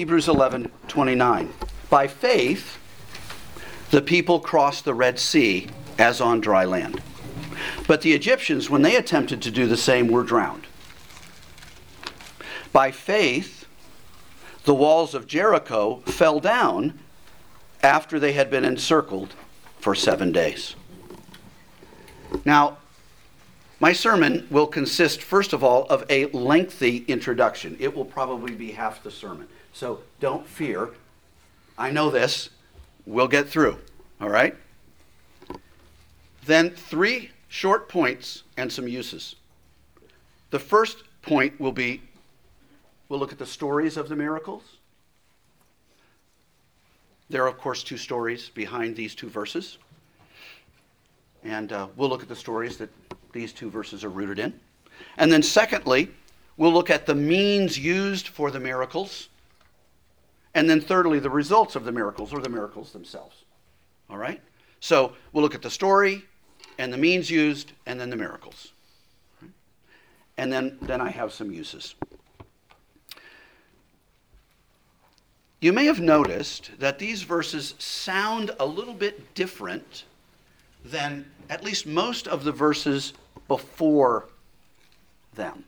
Hebrews 11:29. By faith, the people crossed the Red Sea as on dry land. But the Egyptians, when they attempted to do the same, were drowned. By faith, the walls of Jericho fell down after they had been encircled for 7 days. Now, my sermon will consist, first of all, of a lengthy introduction. It will probably be half the sermon. So don't fear. I know this. We'll get through. All right? Then 3 short points and some uses. The first point will be, we'll look at the stories of the miracles. There are, of course, 2 stories behind these 2 verses. And we'll look at the stories that these 2 verses are rooted in. And then secondly, we'll look at the means used for the miracles. And then thirdly, the results of the miracles, or the miracles themselves. All right? So we'll look at the story and the means used and then the miracles. And then I have some uses. You may have noticed that these verses sound a little bit different than at least most of the verses before them.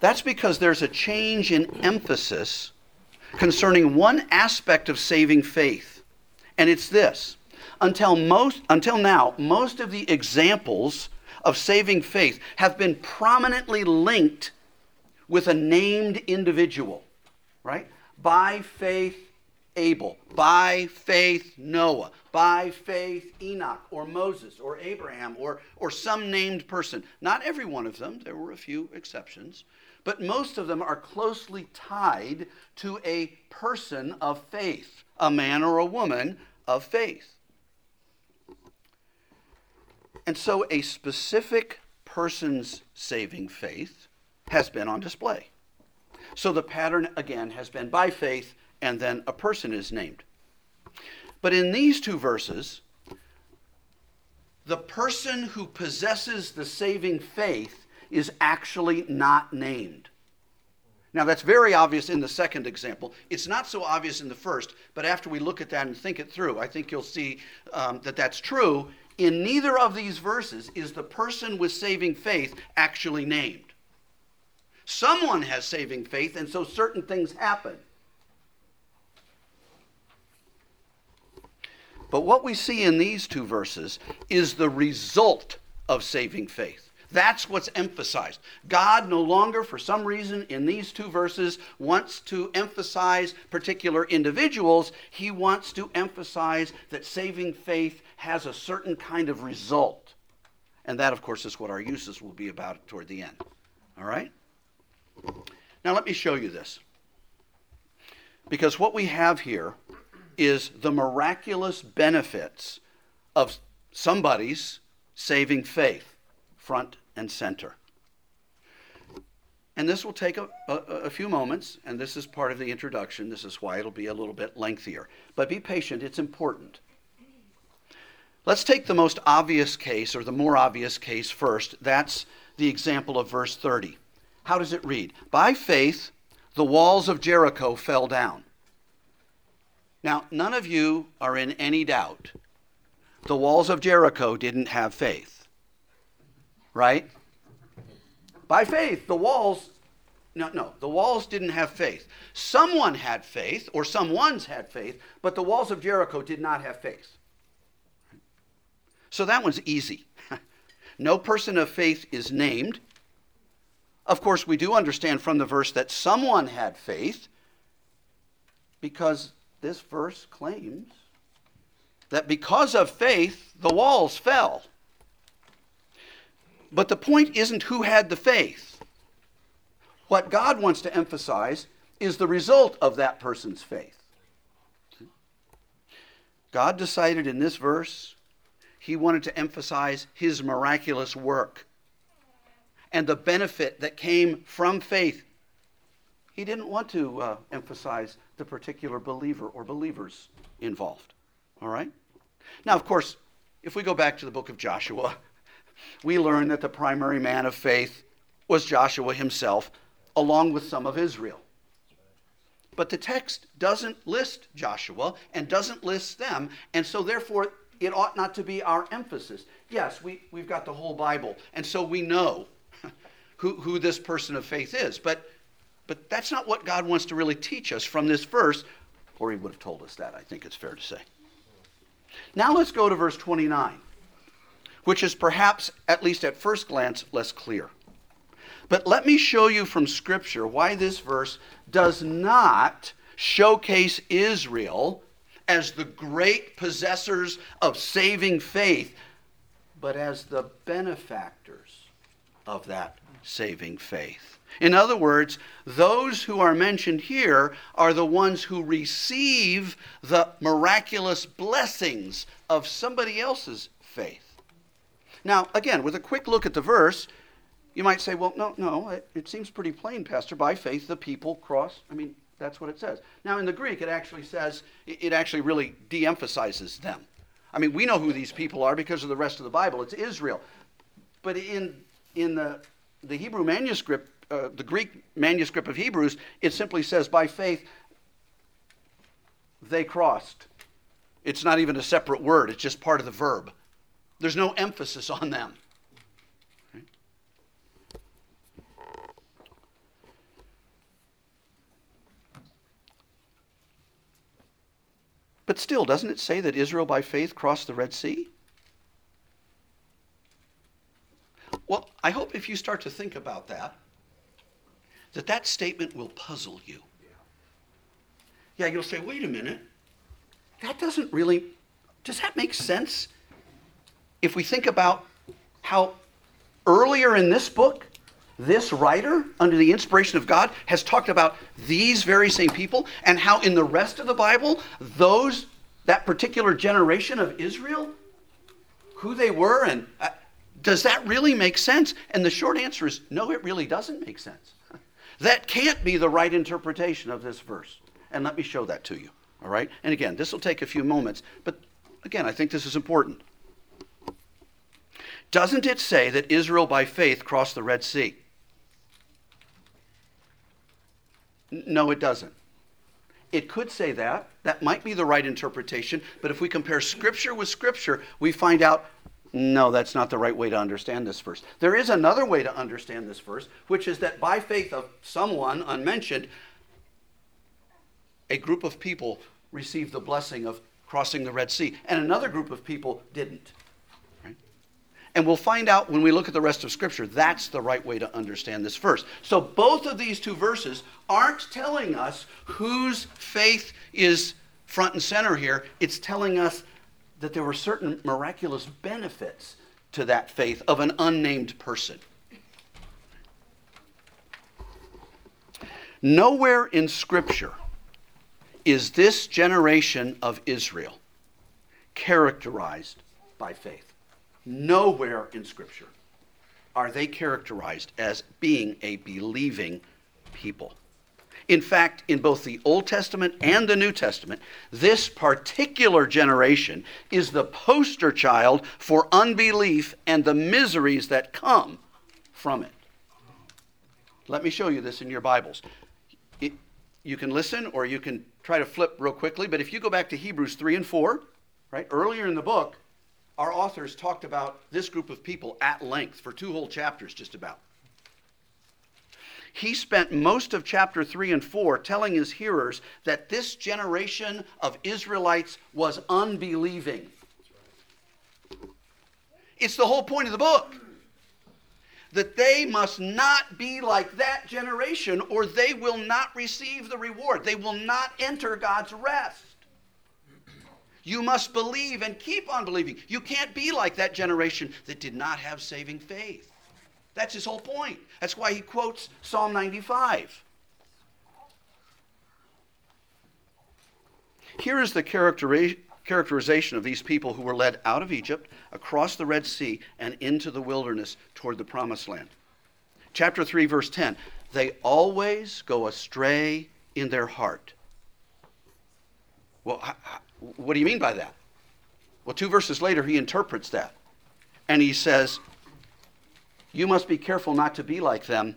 That's because there's a change in emphasis concerning one aspect of saving faith, and it's this. Until now, most of the examples of saving faith have been prominently linked with a named individual, right? By faith, Abel. By faith, Noah. By faith, Enoch or Moses or Abraham or some named person. Not every one of them. There were a few exceptions. But most of them are closely tied to a person of faith, a man or a woman of faith. And so a specific person's saving faith has been on display. So the pattern, again, has been by faith, and then a person is named. But in these 2 verses, the person who possesses the saving faith is actually not named. Now, that's very obvious in the second example. It's not so obvious in the first, but after we look at that and think it through, I think you'll see that that's true. In neither of these verses is the person with saving faith actually named. Someone has saving faith, and so certain things happen. But what we see in these 2 verses is the result of saving faith. That's what's emphasized. God no longer, for some reason, in these 2 verses, wants to emphasize particular individuals. He wants to emphasize that saving faith has a certain kind of result. And that, of course, is what our uses will be about toward the end. All right? Now let me show you this. Because what we have here is the miraculous benefits of somebody's saving faith, front and center. And this will take a few moments, and this is part of the introduction. This is why it'll be a little bit lengthier. But be patient, it's important. Let's take the most obvious case, or the more obvious case first. That's the example of verse 30. How does it read? By faith, the walls of Jericho fell down. Now, none of you are in any doubt. The walls of Jericho didn't have faith, right? By faith, the walls, the walls didn't have faith. Someone had faith, or someone's had faith, but the walls of Jericho did not have faith. So that one's easy. No person of faith is named. Of course, we do understand from the verse that someone had faith, because this verse claims that because of faith, the walls fell. But the point isn't who had the faith. What God wants to emphasize is the result of that person's faith. God decided in this verse, he wanted to emphasize his miraculous work and the benefit that came from faith. He didn't want to emphasize the particular believer or believers involved. All right? Now, of course, if we go back to the book of Joshua, we learn that the primary man of faith was Joshua himself, along with some of Israel. But the text doesn't list Joshua and doesn't list them, and so therefore it ought not to be our emphasis. Yes, we've got the whole Bible, and so we know who this person of faith is, but that's not what God wants to really teach us from this verse, or he would have told us that, I think it's fair to say. Now let's go to verse 29, which is perhaps, at least at first glance, less clear. But let me show you from Scripture why this verse does not showcase Israel as the great possessors of saving faith, but as the benefactors of that saving faith. In other words, those who are mentioned here are the ones who receive the miraculous blessings of somebody else's faith. Now, again, with a quick look at the verse, you might say, well, no, it seems pretty plain, Pastor. By faith, the people cross. I mean, that's what it says. Now, in the Greek, it actually says, it actually really de-emphasizes them. I mean, we know who these people are because of the rest of the Bible. It's Israel. But in the Hebrew manuscript, the Greek manuscript of Hebrews, it simply says, by faith, they crossed. It's not even a separate word. It's just part of the verb. There's no emphasis on them. Okay. But still, doesn't it say that Israel by faith crossed the Red Sea? Well, I hope if you start to think about that statement will puzzle you. Yeah, you'll say, wait a minute. Does that make sense? If we think about how earlier in this book, this writer, under the inspiration of God, has talked about these very same people, and how in the rest of the Bible, that particular generation of Israel, who they were, and does that really make sense? And the short answer is, no, it really doesn't make sense. That can't be the right interpretation of this verse. And let me show that to you, all right? And again, this will take a few moments, but again, I think this is important. Doesn't it say that Israel by faith crossed the Red Sea? No, it doesn't. It could say that. That might be the right interpretation, but if we compare Scripture with Scripture, we find out, no, that's not the right way to understand this verse. There is another way to understand this verse, which is that by faith of someone unmentioned, a group of people received the blessing of crossing the Red Sea, and another group of people didn't. Right? And we'll find out when we look at the rest of Scripture, that's the right way to understand this verse. So both of these two verses aren't telling us whose faith is front and center here. It's telling us that there were certain miraculous benefits to that faith of an unnamed person. Nowhere in Scripture is this generation of Israel characterized by faith. Nowhere in Scripture are they characterized as being a believing people. In fact, in both the Old Testament and the New Testament, this particular generation is the poster child for unbelief and the miseries that come from it. Let me show you this in your Bibles. You can listen or you can try to flip real quickly, but if you go back to Hebrews 3 and 4, right, earlier in the book, our authors talked about this group of people at length for two whole chapters just about. He spent most of chapter 3 and 4 telling his hearers that this generation of Israelites was unbelieving. It's the whole point of the book. That they must not be like that generation or they will not receive the reward. They will not enter God's rest. You must believe and keep on believing. You can't be like that generation that did not have saving faith. That's his whole point. That's why he quotes Psalm 95. Here is the characterization of these people who were led out of Egypt, across the Red Sea, and into the wilderness toward the Promised Land. Chapter 3, verse 10. They always go astray in their heart. Well, what do you mean by that? Well, two verses later, he interprets that. And he says, you must be careful not to be like them,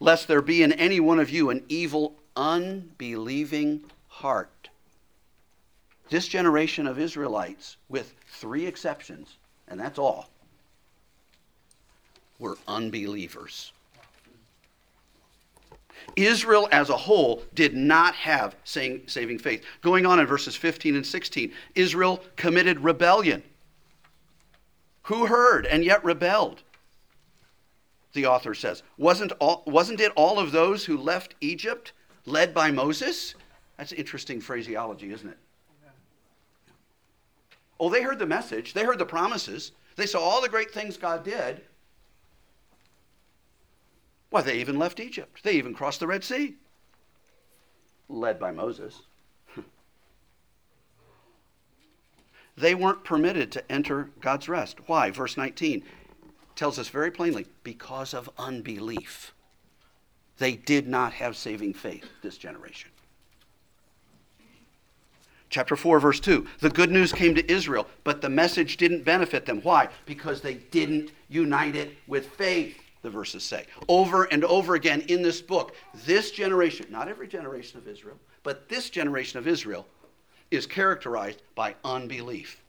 lest there be in any one of you an evil, unbelieving heart. This generation of Israelites, with three exceptions, and that's all, were unbelievers. Israel as a whole did not have saving faith. Going on in verses 15 and 16, Israel committed rebellion. Who heard and yet rebelled? The author says, wasn't it all of those who left Egypt led by Moses? That's interesting phraseology, isn't it? Yeah. Oh, they heard the message. They heard the promises. They saw all the great things God did. Why, they even left Egypt. They even crossed the Red Sea. Led by Moses. They weren't permitted to enter God's rest. Why? Verse 19 tells us very plainly, because of unbelief. They did not have saving faith, this generation. Chapter 4, verse 2. The good news came to Israel, but the message didn't benefit them. Why? Because they didn't unite it with faith. The verses say. Over and over again in this book, this generation, not every generation of Israel, but this generation of Israel is characterized by unbelief.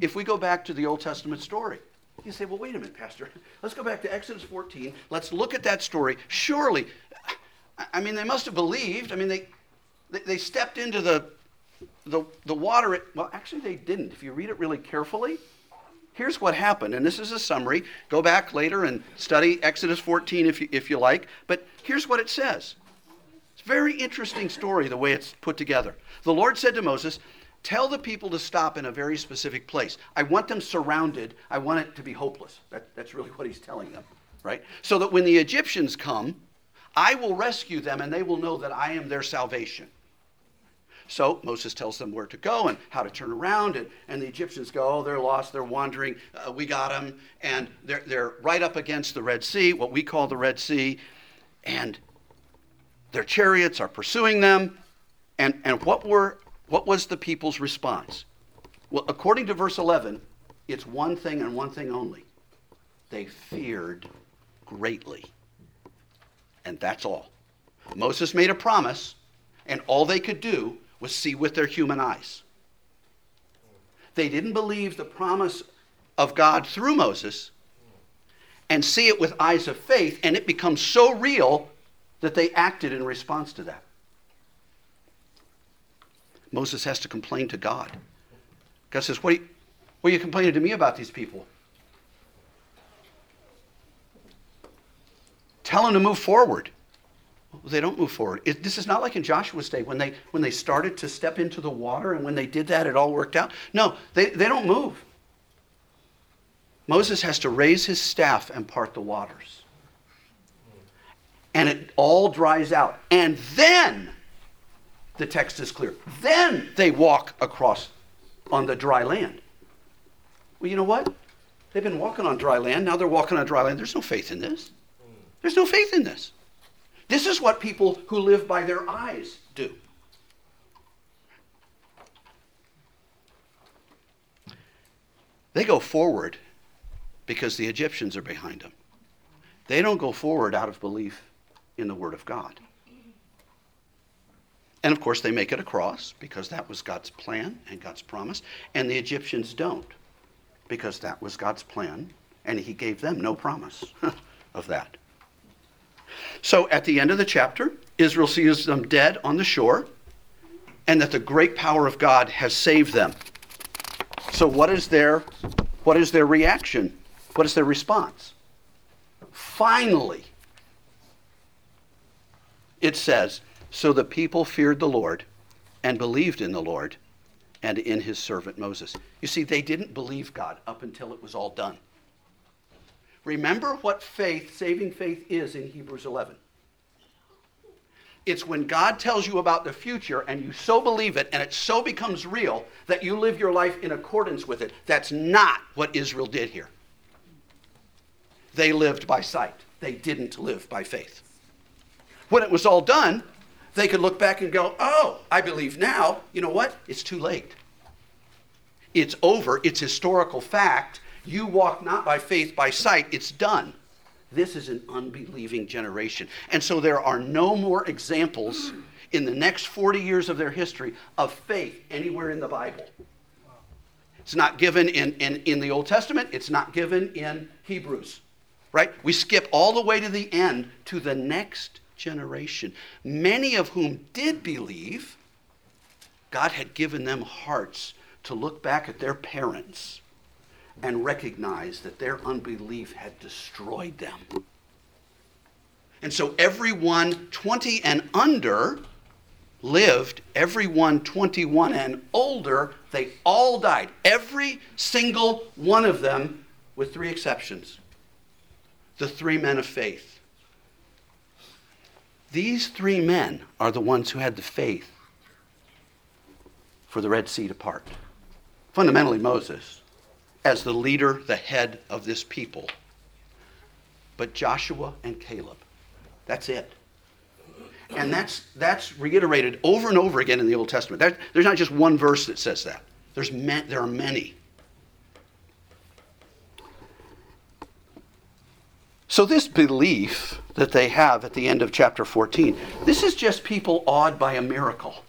If we go back to the Old Testament story, you say, well, wait a minute, Pastor. Let's go back to Exodus 14. Let's look at that story. Surely, I mean, they must have believed. I mean, they stepped into the water. Well, actually, they didn't. If you read it really carefully, here's what happened, and this is a summary. Go back later and study Exodus 14 if you like, but here's what it says. It's a very interesting story, the way it's put together. The Lord said to Moses, tell the people to stop in a very specific place. I want them surrounded. I want it to be hopeless. That's really what he's telling them, right? So that when the Egyptians come, I will rescue them, and they will know that I am their salvation. So Moses tells them where to go and how to turn around, and the Egyptians go, oh, they're lost, they're wandering, we got them, and they're right up against the Red Sea, what we call the Red Sea, and their chariots are pursuing them, and what was the people's response? Well, according to verse 11, it's one thing and one thing only. They feared greatly, and that's all. Moses made a promise, and all they could do was see with their human eyes. They didn't believe the promise of God through Moses and see it with eyes of faith, and it becomes so real that they acted in response to that. Moses has to complain to God. God says, what are you complaining to me about these people? Tell them to move forward. They don't move forward. This is not like in Joshua's day when they started to step into the water, and when they did that, it all worked out. No, they don't move. Moses has to raise his staff and part the waters. And it all dries out. And then, the text is clear, then they walk across on the dry land. Well, you know what? They've been walking on dry land. Now they're walking on dry land. There's no faith in this. There's no faith in this. This is what people who live by their eyes do. They go forward because the Egyptians are behind them. They don't go forward out of belief in the Word of God. And of course, they make it across because that was God's plan and God's promise. And the Egyptians don't because that was God's plan, and He gave them no promise of that. So at the end of the chapter, Israel sees them dead on the shore, and that the great power of God has saved them. So what is their reaction? What is their response? Finally, it says, so the people feared the Lord and believed in the Lord and in His servant Moses. You see, they didn't believe God up until it was all done. Remember what faith, saving faith, is in Hebrews 11. It's when God tells you about the future and you so believe it and it so becomes real that you live your life in accordance with it. That's not what Israel did here. They lived by sight. They didn't live by faith. When it was all done, they could look back and go, oh, I believe now. You know what? It's too late. It's over. It's historical fact. You walk not by faith, by sight. It's done. This is an unbelieving generation. And so there are no more examples in the next 40 years of their history of faith anywhere in the Bible. It's not given in the Old Testament. It's not given in Hebrews, right? We skip all the way to the end to the next generation, many of whom did believe. God had given them hearts to look back at their parents and recognize that their unbelief had destroyed them. And so everyone 20 and under lived, everyone 21 and older, they all died. Every single one of them, with three exceptions. The three men of faith. These three men are the ones who had the faith for the Red Sea to part. Fundamentally, Moses, as the leader, the head of this people. But Joshua and Caleb, that's it. And that's reiterated over and over again in the Old Testament. There's not just one verse that says that. There are many. So this belief that they have at the end of chapter 14, this is just people awed by a miracle.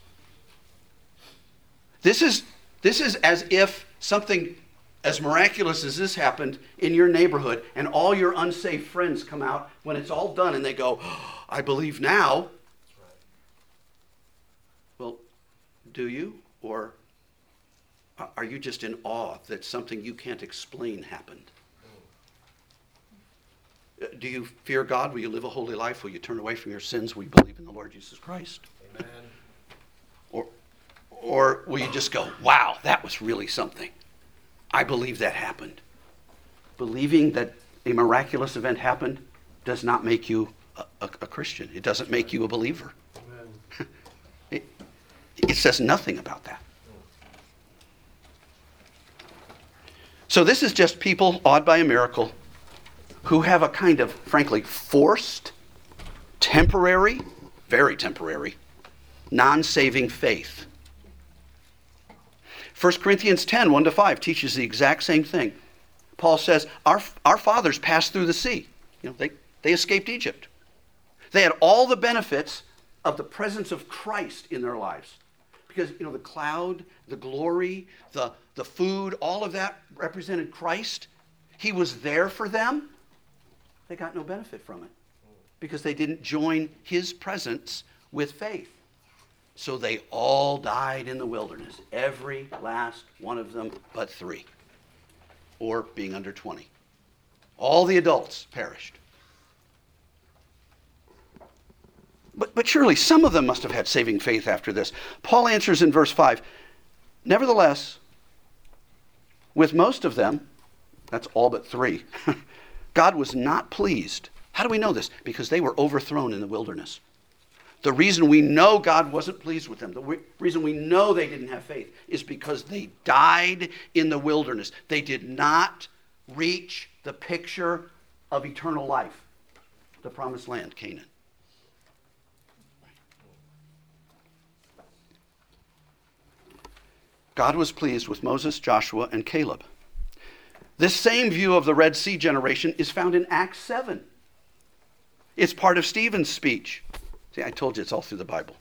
This is as if something as miraculous as this happened in your neighborhood and all your unsaved friends come out when it's all done and they go, oh, I believe now. That's right. Well, do you? Or are you just in awe that something you can't explain happened? Do you fear God? Will you live a holy life? Will you turn away from your sins? Will you believe in the Lord Jesus Christ? Amen. Or will you just go, wow, that was really something. I believe that happened. Believing that a miraculous event happened does not make you a Christian. It doesn't make you a believer. Amen. It says nothing about that. So this is just people awed by a miracle who have a kind of, frankly, forced, temporary, very temporary, non-saving faith. 1 Corinthians 10, 1-5 teaches the exact same thing. Paul says, our fathers passed through the sea. You know, they escaped Egypt. They had all the benefits of the presence of Christ in their lives. Because, you know, the cloud, the glory, the food, all of that represented Christ. He was there for them. They got no benefit from it because they didn't join his presence with faith. So they all died in the wilderness, every last one of them but three, or being under 20. All the adults perished. But surely some of them must have had saving faith after this. Paul answers in verse 5, nevertheless, with most of them, that's all but three, God was not pleased. How do we know this? Because they were overthrown in the wilderness. The reason we know God wasn't pleased with them, the reason we know they didn't have faith is because they died in the wilderness. They did not reach the picture of eternal life, the promised land, Canaan. God was pleased with Moses, Joshua, and Caleb. This same view of the Red Sea generation is found in Acts 7. It's part of Stephen's speech. See, I told you it's all through the Bible.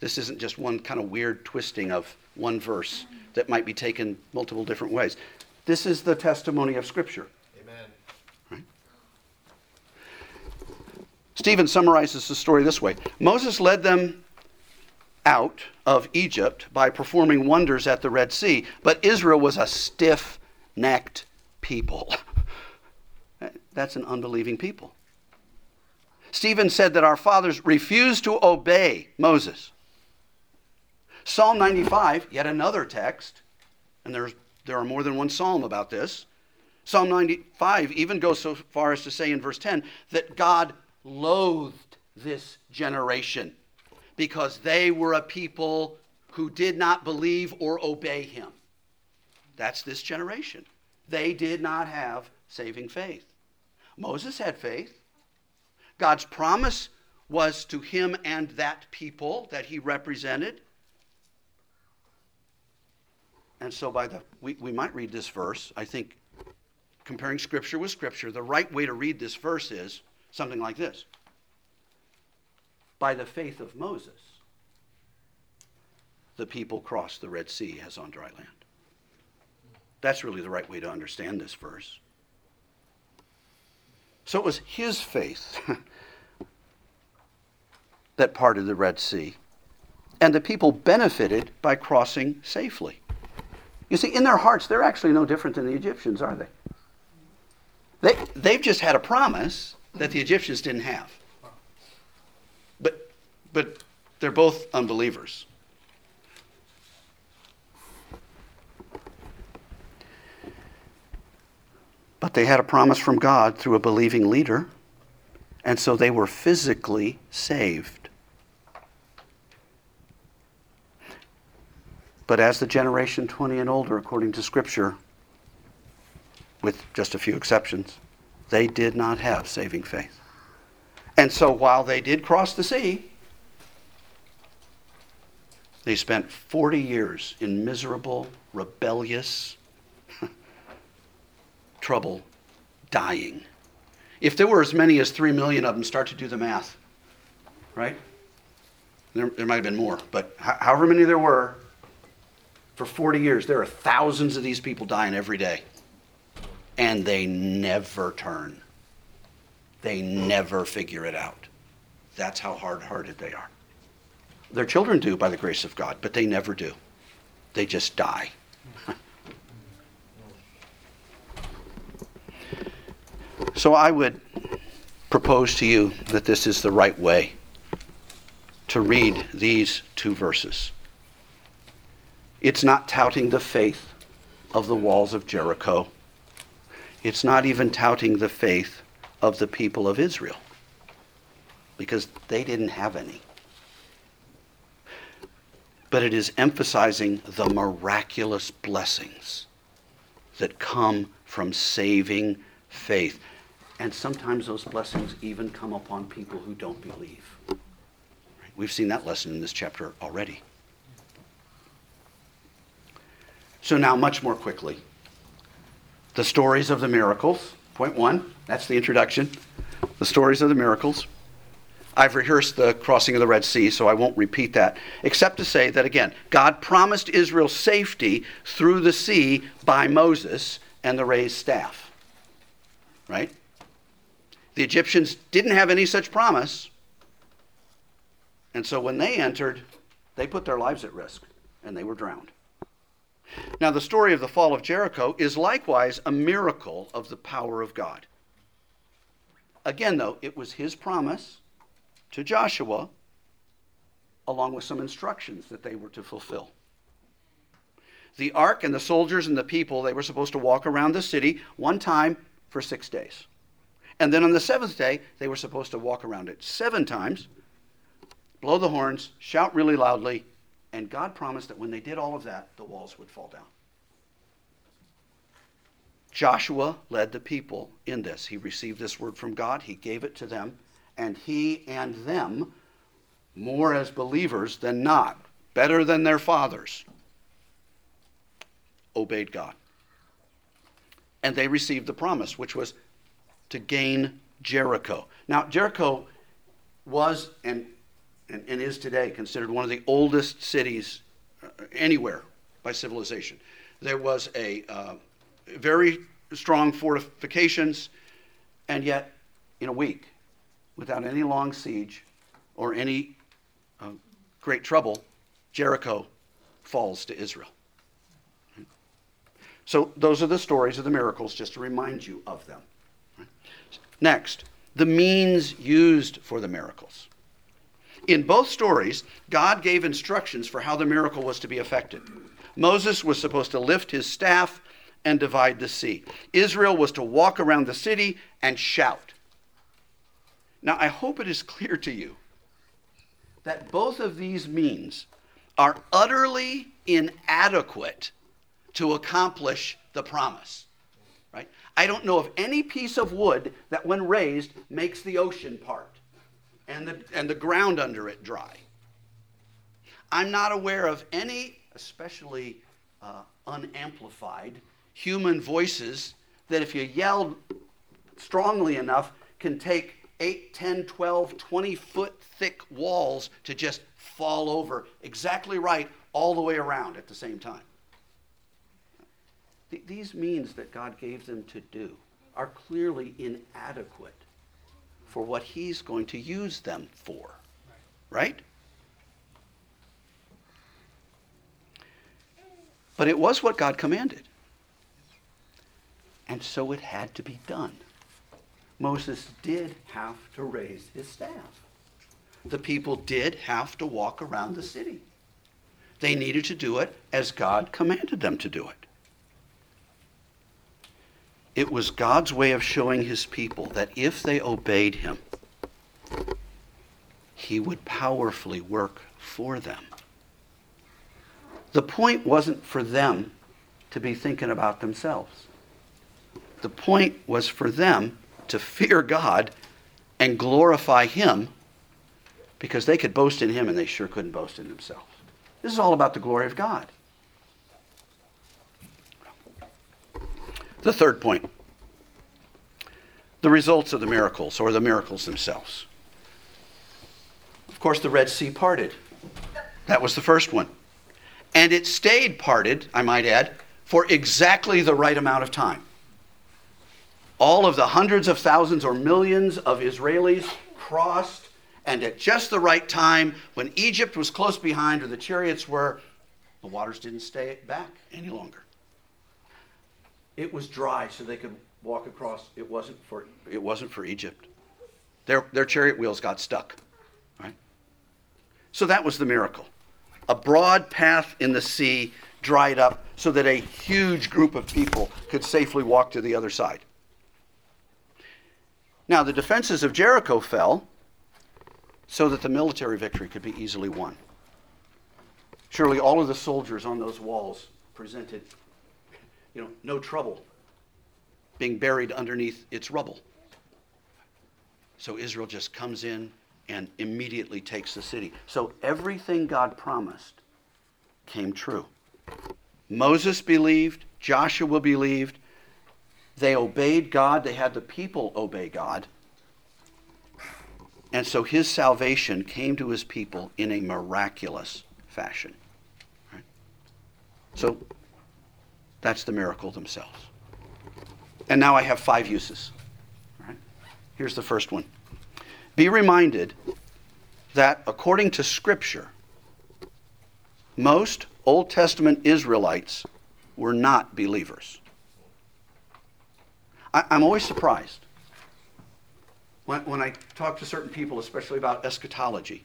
This isn't just one kind of weird twisting of one verse that might be taken multiple different ways. This is the testimony of Scripture. Amen. Right? Stephen summarizes the story this way. Moses led them out of Egypt by performing wonders at the Red Sea, but Israel was a stiff-necked people. That's an unbelieving people. Stephen said that our fathers refused to obey Moses. Psalm 95, yet another text, and there are more than one psalm about this. Psalm 95 even goes so far as to say in verse 10 that God loathed this generation because they were a people who did not believe or obey him. That's this generation. They did not have saving faith. Moses had faith. God's promise was to him and that people that he represented. And so we might read this verse, I think, comparing Scripture with Scripture, the right way to read this verse is something like this. By the faith of Moses, the people crossed the Red Sea as on dry land. That's really the right way to understand this verse. So it was his faith that parted the Red Sea, and the people benefited by crossing safely. You see, in their hearts, they're actually no different than the Egyptians, are they? They've just had a promise that the Egyptians didn't have. But they're both unbelievers. But they had a promise from God through a believing leader, and so they were physically saved. But as the generation 20 and older, according to Scripture, with just a few exceptions, they did not have saving faith. And so while they did cross the sea, they spent 40 years in miserable, rebellious trouble, dying. If there were as many as 3 million of them, start to do the math, right? There might have been more, but however many there were, for 40 years, there are thousands of these people dying every day. And they never turn. They never figure it out. That's how hard-hearted they are. Their children do, by the grace of God, but they never do. They just die. So I would propose to you that this is the right way to read these two verses. It's not touting the faith of the walls of Jericho. It's not even touting the faith of the people of Israel, because they didn't have any. But it is emphasizing the miraculous blessings that come from saving faith. And sometimes those blessings even come upon people who don't believe. Right? We've seen that lesson in this chapter already. So now, much more quickly, the stories of the miracles. Point one, that's the introduction. The stories of the miracles. I've rehearsed the crossing of the Red Sea, so I won't repeat that, except to say that, again, God promised Israel safety through the sea by Moses and the raised staff. Right? The Egyptians didn't have any such promise, and so when they entered, they put their lives at risk, and they were drowned. Now, the story of the fall of Jericho is likewise a miracle of the power of God. Again, though, it was his promise to Joshua, along with some instructions that they were to fulfill. The ark and the soldiers and the people, they were supposed to walk around the city one time for 6 days. And then on the seventh day, they were supposed to walk around it 7 times, blow the horns, shout really loudly, and God promised that when they did all of that, the walls would fall down. Joshua led the people in this. He received this word from God. He gave it to them. And he and them, more as believers than not, better than their fathers, obeyed God. And they received the promise, which was to gain Jericho. Now, Jericho was and is today considered one of the oldest cities anywhere by civilization. There was a very strong fortifications, and yet in a week, without any long siege or any great trouble, Jericho falls to Israel. So those are the stories of the miracles, just to remind you of them. Next, the means used for the miracles. In both stories, God gave instructions for how the miracle was to be effected. Moses was supposed to lift his staff and divide the sea. Israel was to walk around the city and shout. Now, I hope it is clear to you that both of these means are utterly inadequate to accomplish the promise. Right? I don't know of any piece of wood that, when raised, makes the ocean part and the ground under it dry. I'm not aware of any, especially unamplified, human voices that if you yelled strongly enough can take 8, 10, 12, 20-foot thick walls to just fall over exactly right all the way around at the same time. These means that God gave them to do are clearly inadequate for what he's going to use them for, right? But it was what God commanded. And so it had to be done. Moses did have to raise his staff. The people did have to walk around the city. They needed to do it as God commanded them to do it. It was God's way of showing his people that if they obeyed him, he would powerfully work for them. The point wasn't for them to be thinking about themselves. The point was for them to fear God and glorify him, because they could boast in him and they sure couldn't boast in themselves. This is all about the glory of God. The third point, the results of the miracles, or the miracles themselves. Of course, the Red Sea parted. That was the first one. And it stayed parted, I might add, for exactly the right amount of time. All of the hundreds of thousands or millions of Israelis crossed, and at just the right time, when Egypt was close behind or the chariots were, the waters didn't stay back any longer. It was dry, so they could walk across. It wasn't for Egypt. Their chariot wheels got stuck, right? So that was the miracle. A broad path in the sea dried up so that a huge group of people could safely walk to the other side. Now, the defenses of Jericho fell so that the military victory could be easily won. Surely all of the soldiers on those walls presented, no trouble being buried underneath its rubble. So Israel just comes in and immediately takes the city. So everything God promised came true. Moses believed, Joshua believed, they obeyed God. They had the people obey God. And so his salvation came to his people in a miraculous fashion. Right? So that's the miracle themselves. And now I have 5 uses. Right? Here's the first one. Be reminded that according to Scripture, most Old Testament Israelites were not believers. I'm always surprised when I talk to certain people, especially about eschatology.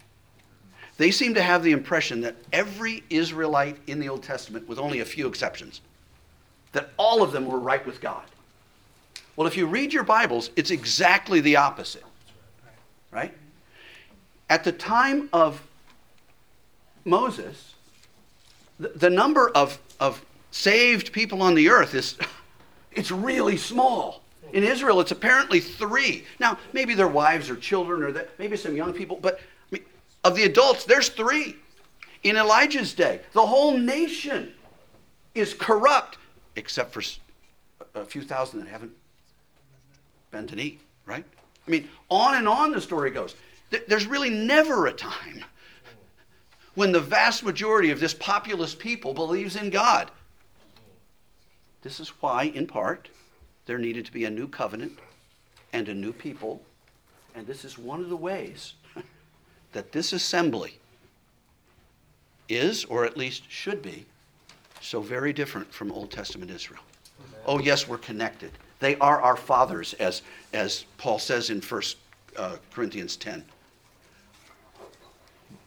They seem to have the impression that every Israelite in the Old Testament, with only a few exceptions, that all of them were right with God. Well, if you read your Bibles, it's exactly the opposite, right? At the time of Moses, the number of saved people on the earth is... it's really small. In Israel, it's apparently 3. Now, maybe their wives or children or maybe some young people, but I mean, of the adults, there's 3. In Elijah's day, the whole nation is corrupt, except for a few thousand that haven't bent a knee, right? I mean, on and on the story goes. There's really never a time when the vast majority of this populous people believes in God. This is why, in part, there needed to be a new covenant and a new people. And this is one of the ways that this assembly is, or at least should be, so very different from Old Testament Israel. Amen. Oh, yes, we're connected. They are our fathers, as Paul says in 1 Corinthians 10.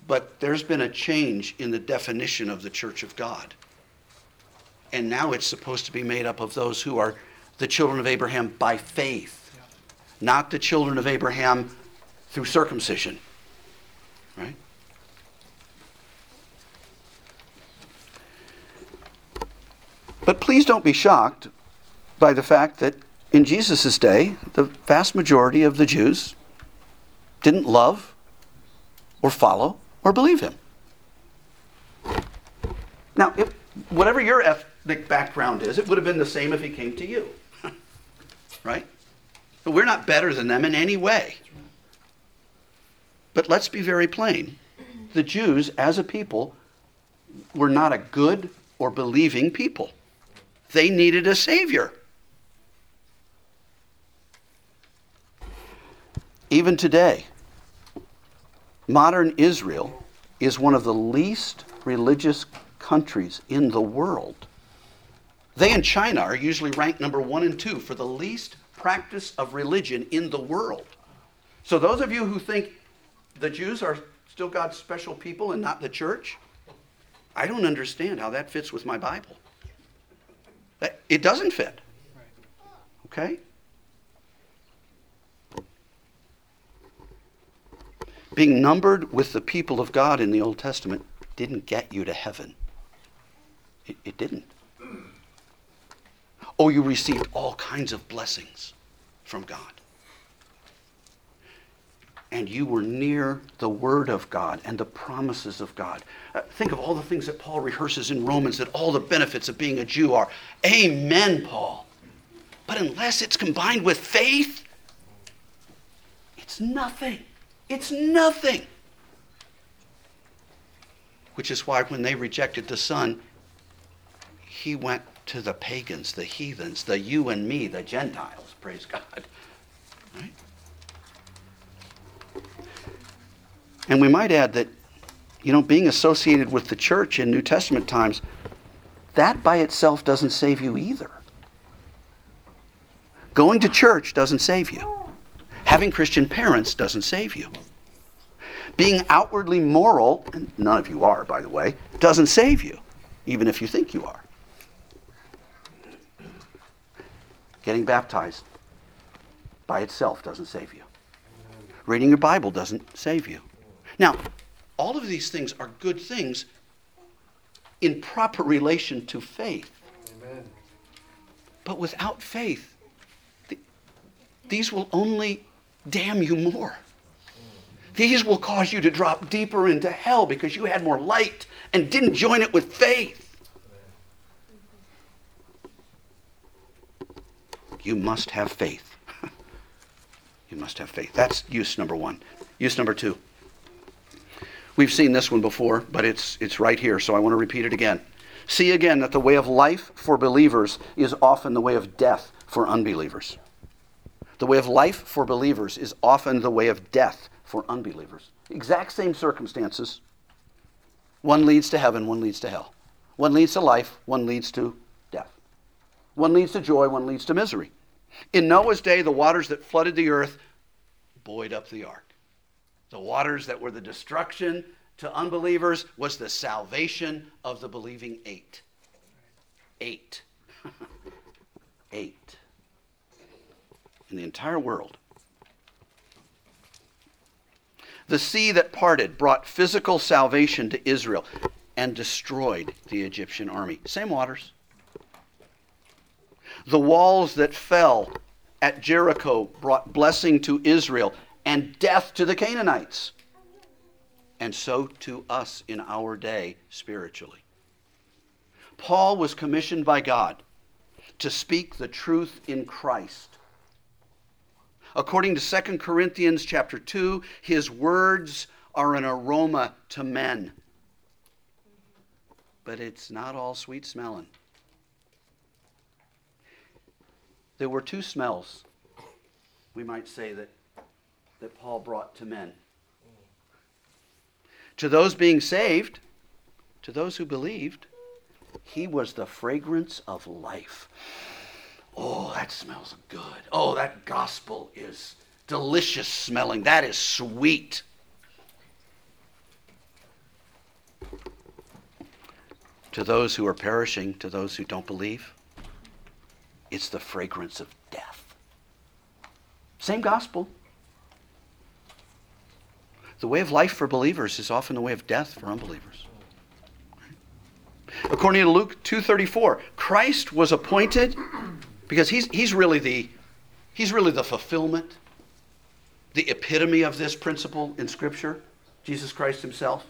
But there's been a change in the definition of the Church of God. And now it's supposed to be made up of those who are the children of Abraham by faith, not the children of Abraham through circumcision, right? But please don't be shocked by the fact that in Jesus' day, the vast majority of the Jews didn't love or follow or believe him. Now, whatever your ethnic background is, it would have been the same if he came to you. right? But we're not better than them in any way. But let's be very plain. The Jews, as a people, were not a good or believing people. They needed a savior. Even today, modern Israel is one of the least religious countries in the world. They and China are usually ranked number 1 and 2 for the least practice of religion in the world. So those of you who think the Jews are still God's special people and not the church, I don't understand how that fits with my Bible. It doesn't fit. Okay? Being numbered with the people of God in the Old Testament didn't get you to heaven. It didn't. Oh, you received all kinds of blessings from God. And you were near the word of God and the promises of God. Think of all the things that Paul rehearses in Romans, that all the benefits of being a Jew are. Amen, Paul. But unless it's combined with faith, it's nothing. It's nothing. Which is why when they rejected the Son, he went to the pagans, the heathens, the you and me, the Gentiles, praise God. Right? And we might add that, being associated with the church in New Testament times, that by itself doesn't save you either. Going to church doesn't save you. Having Christian parents doesn't save you. Being outwardly moral, and none of you are, by the way, doesn't save you, even if you think you are. Getting baptized by itself doesn't save you. Reading your Bible doesn't save you. Now, all of these things are good things in proper relation to faith. Amen. But without faith, these will only damn you more. These will cause you to drop deeper into hell because you had more light and didn't join it with faith. You must have faith. You must have faith. That's use number 1. Use number 2. We've seen this one before, but it's right here, so I want to repeat it again. See again that the way of life for believers is often the way of death for unbelievers. The way of life for believers is often the way of death for unbelievers. Exact same circumstances. One leads to heaven, one leads to hell. One leads to life, one leads to death. One leads to joy, one leads to misery. In Noah's day, the waters that flooded the earth buoyed up the ark. The waters that were the destruction to unbelievers was the salvation of the believing 8. 8. 8. In the entire world. The sea that parted brought physical salvation to Israel and destroyed the Egyptian army. Same waters. The walls that fell at Jericho brought blessing to Israel and death to the Canaanites. And so to us in our day spiritually. Paul was commissioned by God to speak the truth in Christ. According to 2 Corinthians chapter 2, his words are an aroma to men. But it's not all sweet smelling. There were 2 smells, we might say, that Paul brought to men. To those being saved, to those who believed, he was the fragrance of life. Oh, that smells good. Oh, that gospel is delicious smelling. That is sweet. To those who are perishing, to those who don't believe, it's the fragrance of death. Same gospel. The way of life for believers is often the way of death for unbelievers. According to Luke 2:34, Christ was appointed because he's really the fulfillment, the epitome of this principle in Scripture, Jesus Christ himself.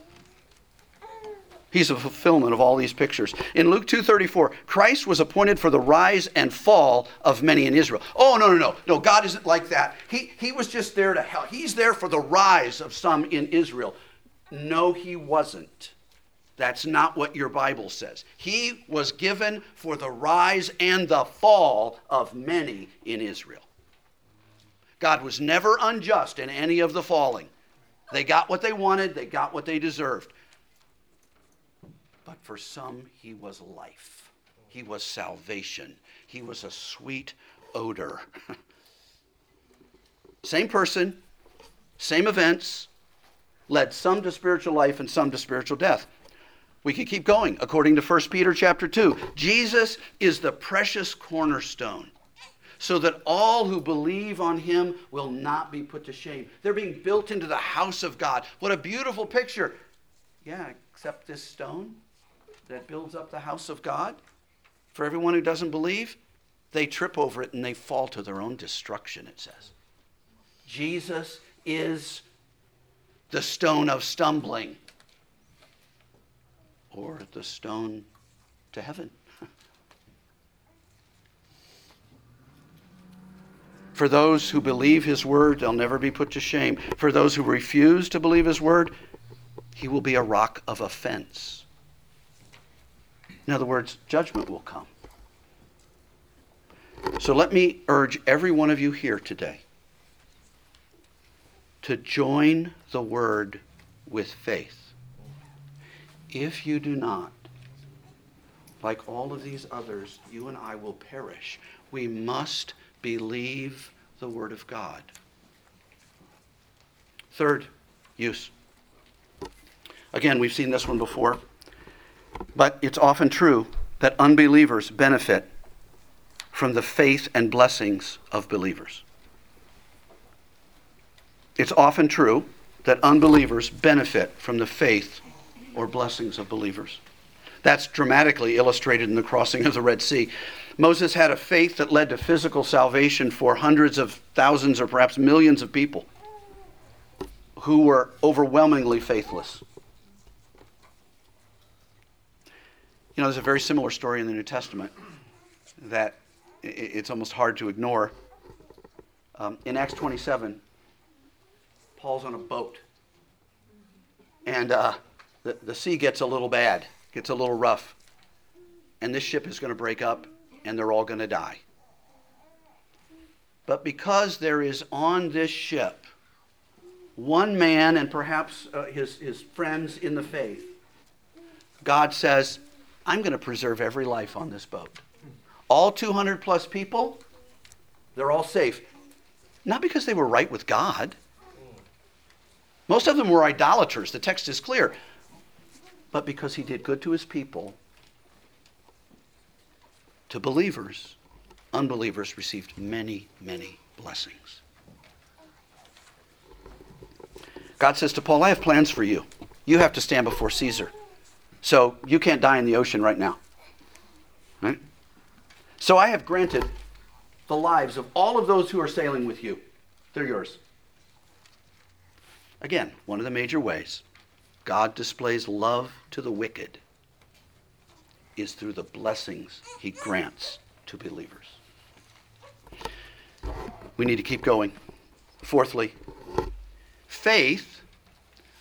He's a fulfillment of all these pictures. In Luke 2:34, Christ was appointed for the rise and fall of many in Israel. Oh, no, God isn't like that. He was just there to help. He's there for the rise of some in Israel. No, he wasn't. That's not what your Bible says. He was given for the rise and the fall of many in Israel. God was never unjust in any of the falling. They got what they wanted. They got what they deserved. But for some, he was life. He was salvation. He was a sweet odor. Same person, same events, led some to spiritual life and some to spiritual death. We could keep going. According to 1 Peter chapter 2, Jesus is the precious cornerstone, so that all who believe on him will not be put to shame. They're being built into the house of God. What a beautiful picture. Yeah, except this stone that builds up the house of God. For everyone who doesn't believe, they trip over it and they fall to their own destruction, it says. Jesus is the stone of stumbling, or the stone to heaven. For those who believe his word, they'll never be put to shame. For those who refuse to believe his word, he will be a rock of offense. In other words, judgment will come. So let me urge every one of you here today to join the word with faith. If you do not, like all of these others, you and I will perish. We must believe the word of God. Third use. Again, we've seen this one before, but it's often true that unbelievers benefit from the faith and blessings of believers. It's often true that unbelievers benefit from the faith or blessings of believers. That's dramatically illustrated in the crossing of the Red Sea. Moses had a faith that led to physical salvation for hundreds of thousands or perhaps millions of people who were overwhelmingly faithless. You know, there's a very similar story in the New Testament that it's almost hard to ignore. In Acts 27, Paul's on a boat, and the sea gets a little bad, gets a little rough, and this ship is going to break up, and they're all going to die. But because there is on this ship one man and perhaps his friends in the faith, God says, I'm going to preserve every life on this boat. All 200 plus people, they're all safe. Not because they were right with God. Most of them were idolaters. The text is clear. But because he did good to his people, to believers, unbelievers received many, many blessings. God says to Paul, I have plans for you. You have to stand before Caesar. So you can't die in the ocean right now. Right? So I have granted the lives of all of those who are sailing with you. They're yours. Again, one of the major ways God displays love to the wicked is through the blessings he grants to believers. We need to keep going. Fourthly, faith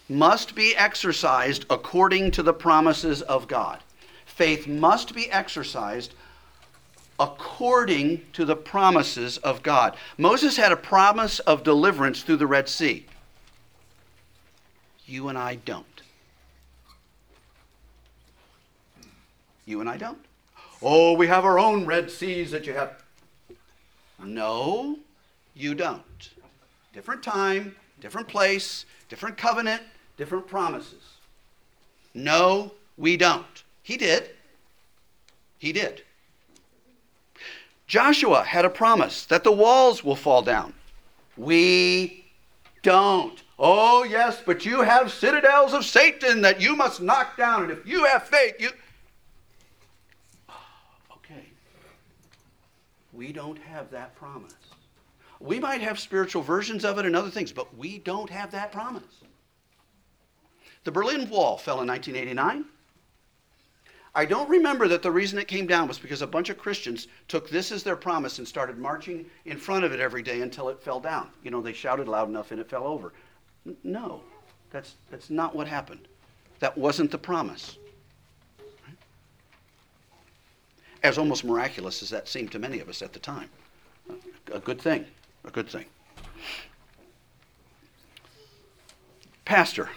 must be exercised according to the promises of God. Faith must be exercised according to the promises of God. Moses had a promise of deliverance through the Red Sea. You and I don't. You and I don't. Oh, we have our own Red Seas that you have. No, you don't. Different time, different place, different covenant, different promises. No, we don't. He did. He did. Joshua had a promise that the walls will fall down. We don't. Oh, yes, but you have citadels of Satan that you must knock down, and if you have faith, you... We don't have that promise. We might have spiritual versions of it and other things, but we don't have that promise. The Berlin Wall fell in 1989. I don't remember that the reason it came down was because a bunch of Christians took this as their promise and started marching in front of it every day until it fell down. You know, they shouted loud enough and it fell over. No, that's not what happened. That wasn't the promise. Right? As almost miraculous as that seemed to many of us at the time. A good thing, a good thing. Pastor,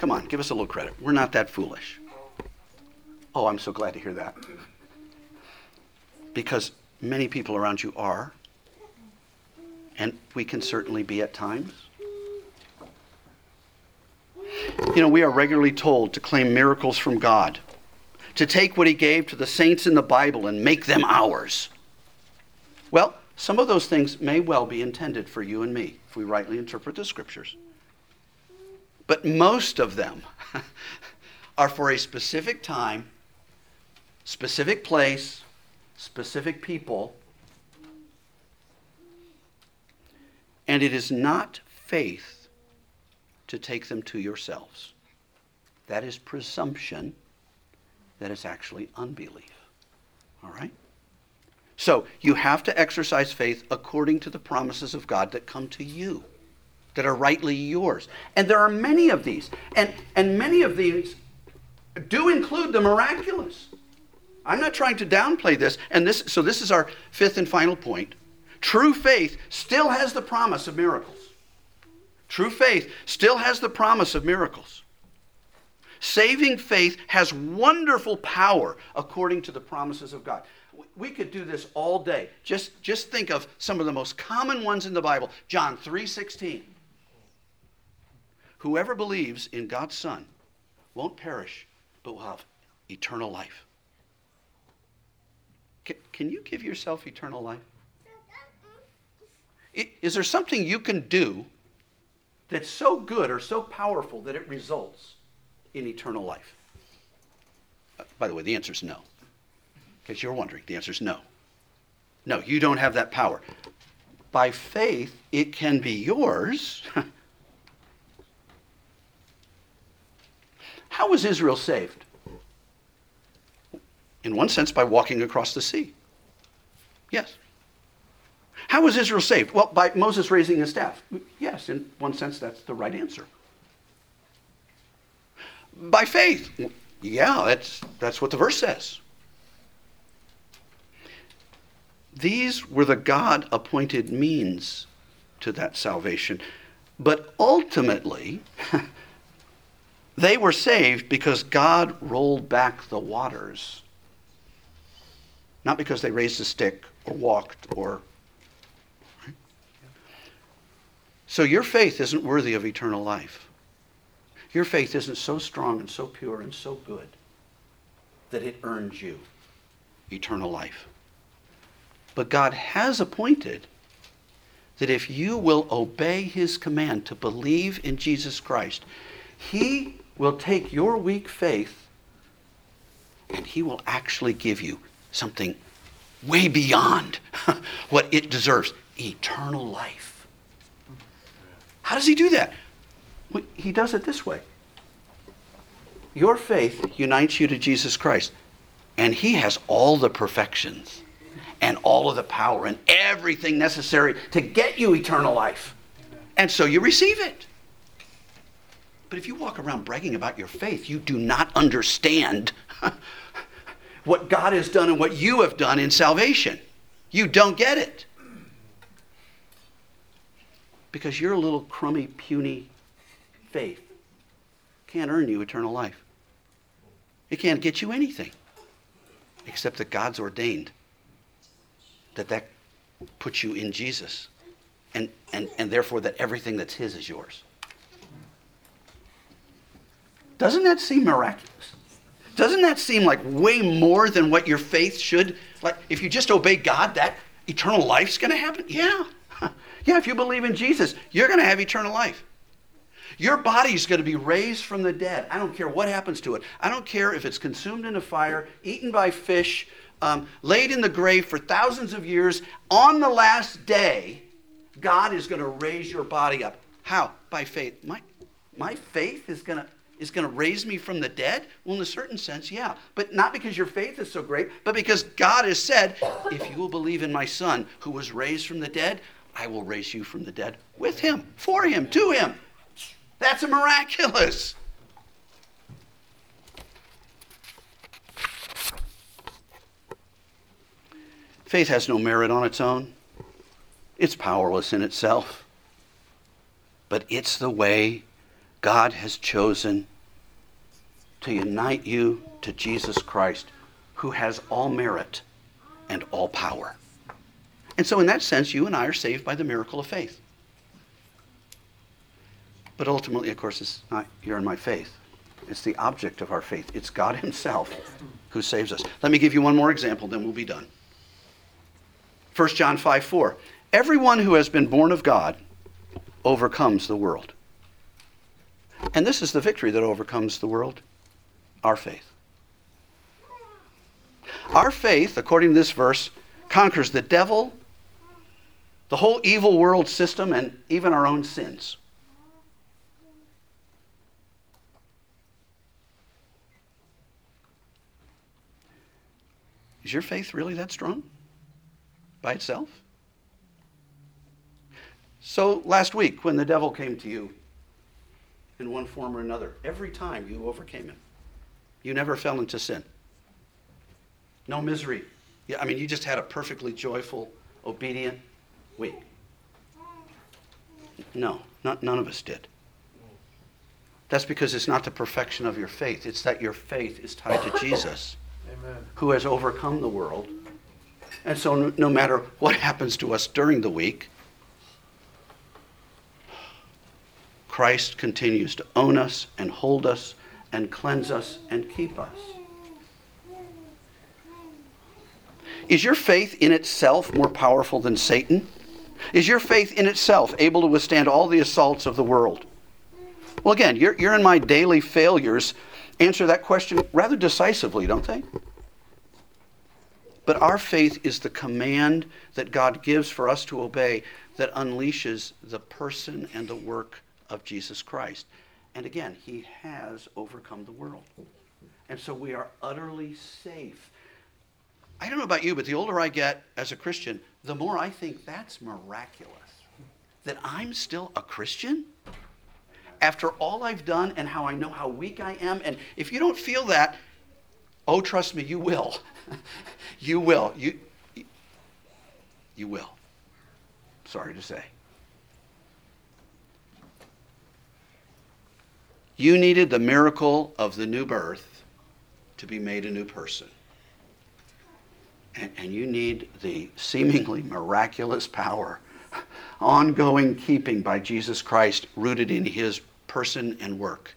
come on, give us a little credit. We're not that foolish. Oh, I'm so glad to hear that. Because many people around you are, and we can certainly be at times. You know, we are regularly told to claim miracles from God, to take what he gave to the saints in the Bible and make them ours. Well, some of those things may well be intended for you and me if we rightly interpret the scriptures. But most of them are for a specific time, specific place, specific people. And it is not faith to take them to yourselves. That is presumption. That is actually unbelief. All right? So you have to exercise faith according to the promises of God that come to you, that are rightly yours. And there are many of these. And many of these do include the miraculous. I'm not trying to downplay this. So this is our fifth and final point. True faith still has the promise of miracles. True faith still has the promise of miracles. Saving faith has wonderful power according to the promises of God. We could do this all day. Just think of some of the most common ones in the Bible. John 3:16. Whoever believes in God's Son won't perish, but will have eternal life. Can you give yourself eternal life? Is there something you can do that's so good or so powerful that it results in eternal life? By the way, the answer is no. In case you're wondering, the answer is no. No, you don't have that power. By faith, it can be yours. How was Israel saved? In one sense, by walking across the sea. Yes. How was Israel saved? Well, by Moses raising his staff. Yes, in one sense, that's the right answer. By faith. Yeah, that's what the verse says. These were the God-appointed means to that salvation. But ultimately, they were saved because God rolled back the waters. Not because they raised a stick or walked or... Right? So your faith isn't worthy of eternal life. Your faith isn't so strong and so pure and so good that it earns you eternal life. But God has appointed that if you will obey his command to believe in Jesus Christ, he will take your weak faith and he will actually give you something way beyond what it deserves, eternal life. How does he do that? He does it this way. Your faith unites you to Jesus Christ, and he has all the perfections and all of the power and everything necessary to get you eternal life. And so you receive it. But if you walk around bragging about your faith, you do not understand what God has done and what you have done in salvation. You don't get it. Because your little crummy, puny faith can't earn you eternal life. It can't get you anything except that God's ordained that puts you in Jesus, and therefore that everything that's his is yours. Doesn't that seem miraculous? Doesn't that seem like way more than what your faith should? Like, if you just obey God, that eternal life's going to happen? Yeah. Yeah, if you believe in Jesus, you're going to have eternal life. Your body's going to be raised from the dead. I don't care what happens to it. I don't care if it's consumed in a fire, eaten by fish, laid in the grave for thousands of years. On the last day, God is going to raise your body up. How? By faith. My faith is going to is going to raise me from the dead? Well, in a certain sense, yeah. But not because your faith is so great, but because God has said, if you will believe in my son who was raised from the dead, I will raise you from the dead with him, for him, to him. That's a miraculous. Faith has no merit on its own. It's powerless in itself. But it's the way God has chosen to unite you to Jesus Christ, who has all merit and all power. And so in that sense, you and I are saved by the miracle of faith. But ultimately, of course, it's not your and my faith. It's the object of our faith. It's God himself who saves us. Let me give you one more example, then we'll be done. 1 John 5:4. Everyone who has been born of God overcomes the world. And this is the victory that overcomes the world, our faith. Our faith, according to this verse, conquers the devil, the whole evil world system, and even our own sins. Is your faith really that strong by itself? So last week, when the devil came to you, in one form or another, every time you overcame him, you never fell into sin. No misery. Yeah, I mean, you just had a perfectly joyful, obedient week. No, none of us did. That's because it's not the perfection of your faith. It's that your faith is tied to Jesus, amen, who has overcome the world. And so no matter what happens to us during the week, Christ continues to own us and hold us and cleanse us and keep us. Is your faith in itself more powerful than Satan? Is your faith in itself able to withstand all the assaults of the world? Well, again, your and my daily failures answer that question rather decisively, don't they? But our faith is the command that God gives for us to obey that unleashes the person and the work of Jesus Christ. And again, he has overcome the world. And so we are utterly safe. I don't know about you, but the older I get as a Christian, the more I think that's miraculous. That I'm still a Christian? After all I've done and how I know how weak I am, and if you don't feel that, oh, trust me, you will. You will. You will. Sorry to say. You needed the miracle of the new birth to be made a new person. And you need the seemingly miraculous power, ongoing keeping by Jesus Christ, rooted in his person and work,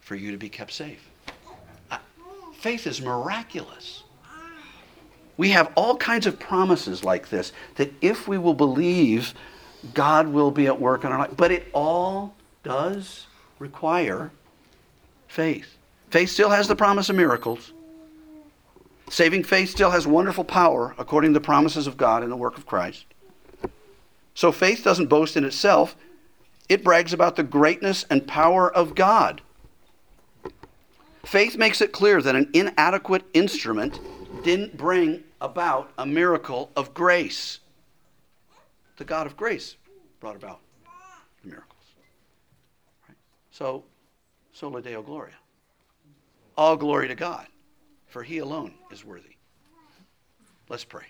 for you to be kept safe. Faith is miraculous. We have all kinds of promises like this, that if we will believe, God will be at work in our life. But it all does require faith. Faith still has the promise of miracles. Saving faith still has wonderful power according to the promises of God and the work of Christ. So faith doesn't boast in itself. It brags about the greatness and power of God. Faith makes it clear that an inadequate instrument didn't bring about a miracle of grace. The God of grace brought about the miracle. So, sola deo gloria. All glory to God, for he alone is worthy. Let's pray.